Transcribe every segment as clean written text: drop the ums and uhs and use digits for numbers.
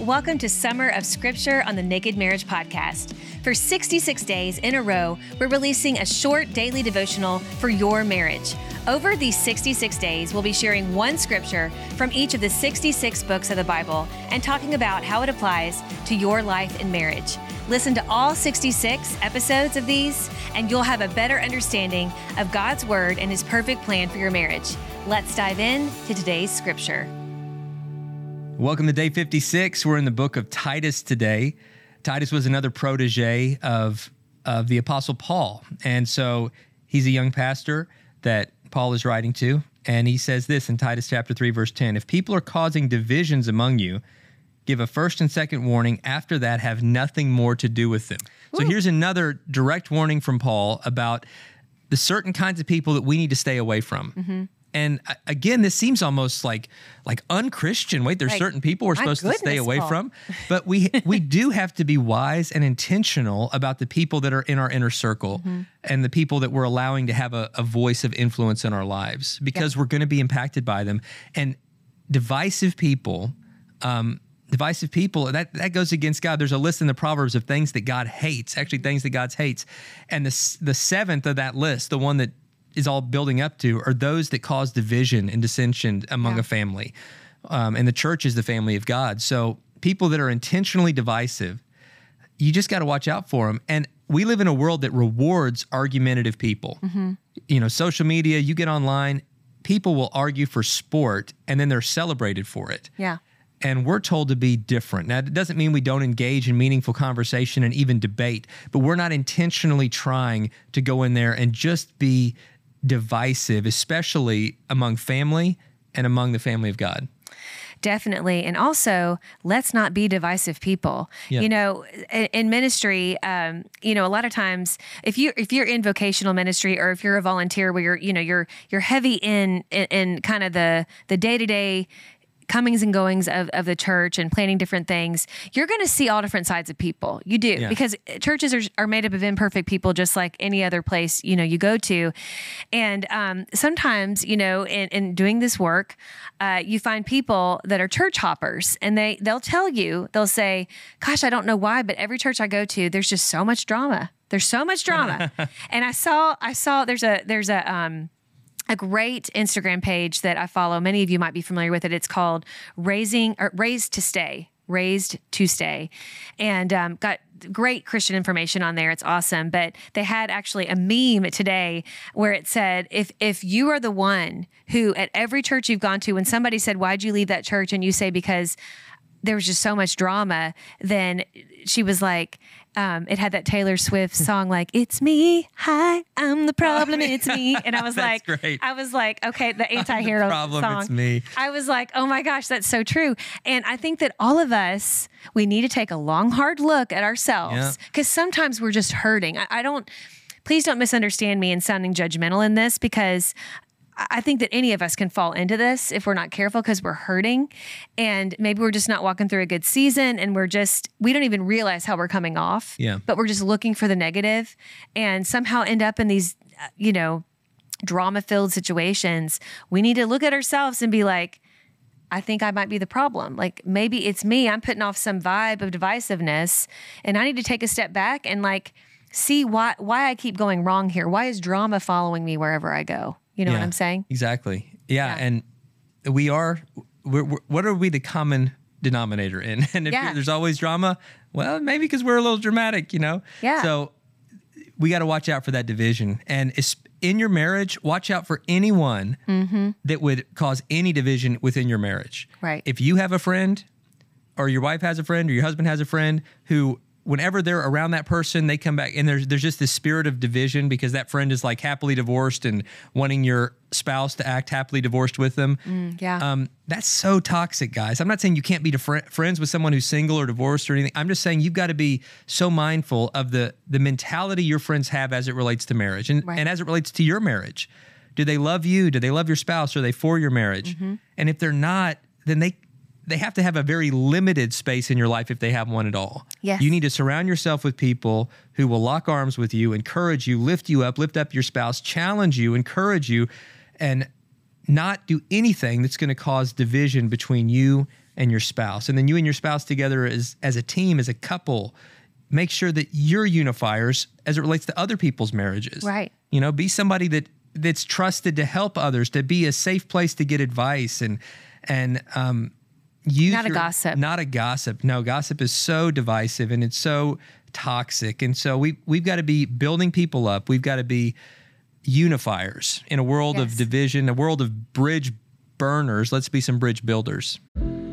Welcome to Summer of Scripture on the Naked Marriage Podcast. For 66 days in a row, we're releasing a short daily devotional for your marriage. Over these 66 days, we'll be sharing one scripture from each of the 66 books of the Bible and talking about how it applies to your life and marriage. Listen to all 66 episodes of these, and you'll have a better understanding of God's Word and His perfect plan for your marriage. Let's dive in to today's scripture. Welcome to day 56. We're in the book of Titus today. Titus was another protege of the Apostle Paul. And so he's a young pastor that Paul is writing to. And he says this in Titus chapter 3, verse 10, "If people are causing divisions among you, give a first and second warning. After that, have nothing more to do with them." Ooh. So here's another direct warning from Paul about the certain kinds of people that we need to stay away from. Mm-hmm. And again, this seems almost like unchristian. Wait, there's certain people we're supposed to stay away from, but we do have to be wise and intentional about the people that are in our inner circle, mm-hmm. and the people that we're allowing to have a voice of influence in our lives, because we're going to be impacted by them. And divisive people, that goes against God. There's a list in the Proverbs of things that God hates, actually things that God hates. And the seventh of that list, the one that is all building up to, are those that cause division and dissension among a family. And the church is the family of God. So people that are intentionally divisive, you just got to watch out for them. And we live in a world that rewards argumentative people. Mm-hmm. You know, social media, you get online, people will argue for sport, and then they're celebrated for it. Yeah. And we're told to be different. Now, it doesn't mean we don't engage in meaningful conversation and even debate, but we're not intentionally trying to go in there and just be divisive, especially among family and among the family of God. Definitely. And also, let's not be divisive people. Yeah. You know, in ministry, a lot of times if you're in vocational ministry, or if you're a volunteer where you're heavy in kind of the day-to-day comings and goings of the church and planning different things, you're going to see all different sides of people. You do, because churches are made up of imperfect people, just like any other place, you go to. And sometimes, in doing this work, you find people that are church hoppers, and they'll tell you, they'll say, "Gosh, I don't know why, but every church I go to, there's just so much drama. There's so much drama." And I saw there's a great Instagram page that I follow. Many of you might be familiar with it. It's called Raised to Stay. And got great Christian information on there. It's awesome. But they had actually a meme today where it said, if you are the one who at every church you've gone to, when somebody said, "Why'd you leave that church?" and you say, "Because there was just so much drama," then she was like, it had that Taylor Swift song, like, "It's me, hi, I'm the problem, it's me." And I was like, great. I was like, okay, the anti-hero problem, song. It's me. I was like, oh my gosh, that's so true. And I think that all of us, we need to take a long, hard look at ourselves, because sometimes we're just hurting. Please don't misunderstand me in sounding judgmental in this, because I think that any of us can fall into this if we're not careful, because we're hurting, and maybe we're just not walking through a good season, and we don't even realize how we're coming off, but we're just looking for the negative and somehow end up in these, drama-filled situations. We need to look at ourselves and be like, I think I might be the problem. Like, maybe it's me. I'm putting off some vibe of divisiveness, and I need to take a step back and see why I keep going wrong here. Why is drama following me wherever I go? You know what I'm saying? Exactly. Yeah, and we are, what are we the common denominator in? And if there's always drama, well, maybe because we're a little dramatic, you know? Yeah. So we got to watch out for that division. And in your marriage, watch out for anyone that would cause any division within your marriage. Right. If you have a friend, or your wife has a friend, or your husband has a friend who, whenever they're around that person, they come back and there's just this spirit of division because that friend is like happily divorced and wanting your spouse to act happily divorced with them. That's so toxic, guys. I'm not saying you can't be friends with someone who's single or divorced or anything. I'm just saying you've got to be so mindful of the mentality your friends have as it relates to marriage and as it relates to your marriage. Do they love you? Do they love your spouse? Are they for your marriage? And if they're not, then they have to have a very limited space in your life if they have one at all. Yes. You need to surround yourself with people who will lock arms with you, encourage you, lift you up, lift up your spouse, challenge you, encourage you, and not do anything that's going to cause division between you and your spouse. And then you and your spouse together as a team, as a couple, make sure that you're unifiers as it relates to other people's marriages. Right. You know, be somebody that's trusted to help others, to be a safe place to get advice and Not a gossip. No, gossip is so divisive and it's so toxic. And so we've got to be building people up. We've got to be unifiers in a world of division, a world of bridge burners. Let's be some bridge builders.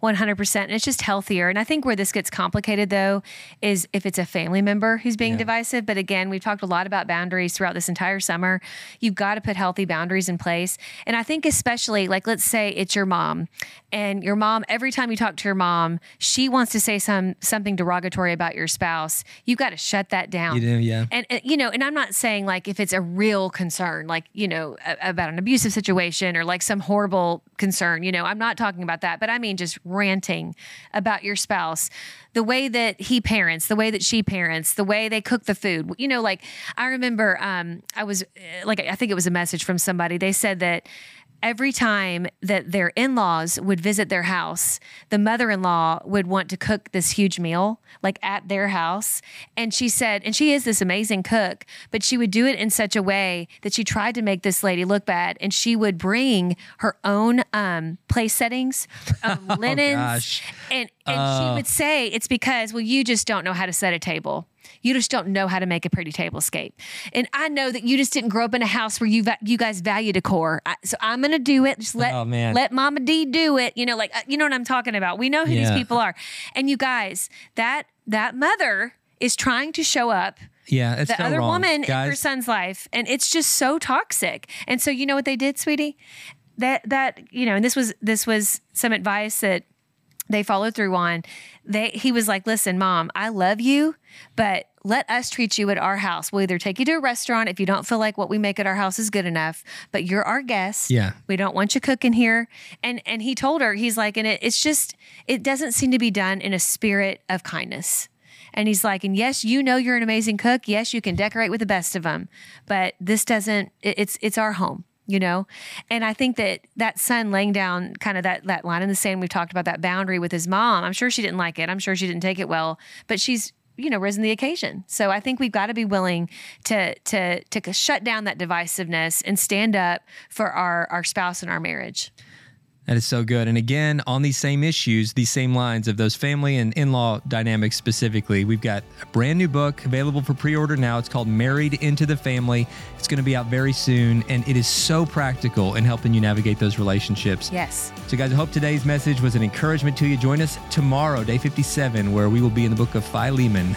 100%. And it's just healthier. And I think where this gets complicated, though, is if it's a family member who's being divisive. But again, we've talked a lot about boundaries throughout this entire summer. You've got to put healthy boundaries in place. And I think especially, like, let's say it's your mom. And your mom, every time you talk to your mom, she wants to say something derogatory about your spouse. You've got to shut that down. You do, yeah. And you know, and I'm not saying, like, if it's a real concern, like, you know, about an abusive situation or like some horrible concern, you know, I'm not talking about that. But I mean, just ranting about your spouse, the way that he parents, the way that she parents, the way they cook the food. You know, like, I remember I was like, I think it was a message from somebody. They said that every time that their in-laws would visit their house, the mother-in-law would want to cook this huge meal, like at their house. And she said, and she is this amazing cook, but she would do it in such a way that she tried to make this lady look bad. And she would bring her own place settings, linens. And she would say, it's because, well, you just don't know how to set a table. You just don't know how to make a pretty tablescape. And I know that you just didn't grow up in a house where you guys value decor. So I'm going to do it. Just let Mama D do it. You know, like, you know what I'm talking about. We know who these people are. And you guys, that mother is trying to show up. Yeah, it's the other woman in her son's life. And it's just so toxic. And so you know what they did, sweetie? That you know, and this was some advice that they followed through on. He was like, listen, Mom, I love you, but let us treat you at our house. We'll either take you to a restaurant if you don't feel like what we make at our house is good enough, but you're our guest. Yeah. We don't want you cooking here. And he told her, he's like, and it's just, it doesn't seem to be done in a spirit of kindness. And he's like, and yes, you know, you're an amazing cook. Yes, you can decorate with the best of them, but this doesn't, it's our home. You know, and I think that son laying down kind of that line in the sand, we've talked about that boundary with his mom. I'm sure she didn't like it. I'm sure she didn't take it well, but she's you know, risen to the occasion. So I think we've got to be willing to shut down that divisiveness and stand up for our spouse and our marriage. That is so good. And again, on these same issues, these same lines of those family and in-law dynamics specifically, we've got a brand new book available for pre-order now. It's called Married into the Family. It's going to be out very soon, and it is so practical in helping you navigate those relationships. Yes. So guys, I hope today's message was an encouragement to you. Join us tomorrow, day 57, where we will be in the book of Philemon.